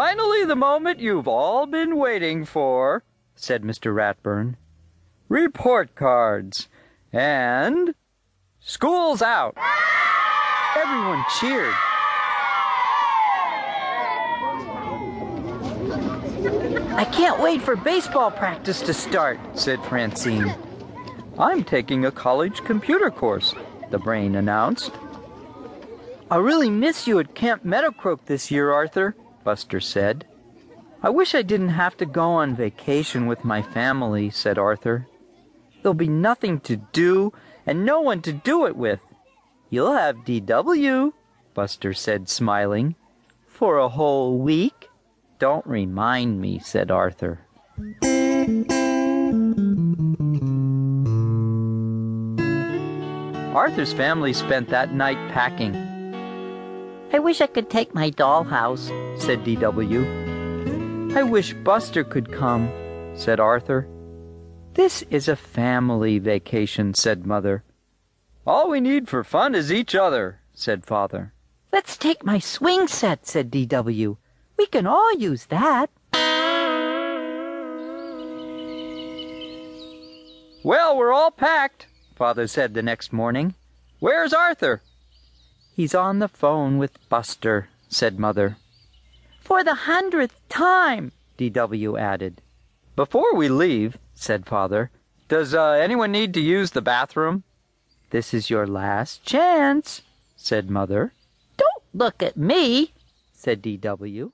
"Finally the moment you've all been waiting for," said Mr. Ratburn. "Report cards. And... school's out!" Everyone cheered. "I can't wait for baseball practice to start," said Francine. "I'm taking a college computer course," the brain announced. "I really miss you at Camp Meadowcroak this year, Arthur," Buster said. "I wish I didn't have to go on vacation with my family," said Arthur. "There'll be nothing to do and no one to do it with." "You'll have D.W.," Buster said, smiling, "for a whole week." "Don't remind me," said Arthur. Arthur's family spent that night packing. "I wish I could take my dollhouse," said D.W. "I wish Buster could come," said Arthur. "This is a family vacation," said Mother. "All we need for fun is each other," said Father. "Let's take my swing set," said D.W. "We can all use that." "Well, we're all packed," Father said the next morning. "Where's Arthur?" "He's on the phone with Buster," said Mother. "For the 100th time," D.W. added. "Before we leave," said Father, "does anyone need to use the bathroom?" "This is your last chance," said Mother. "Don't look at me," said D.W.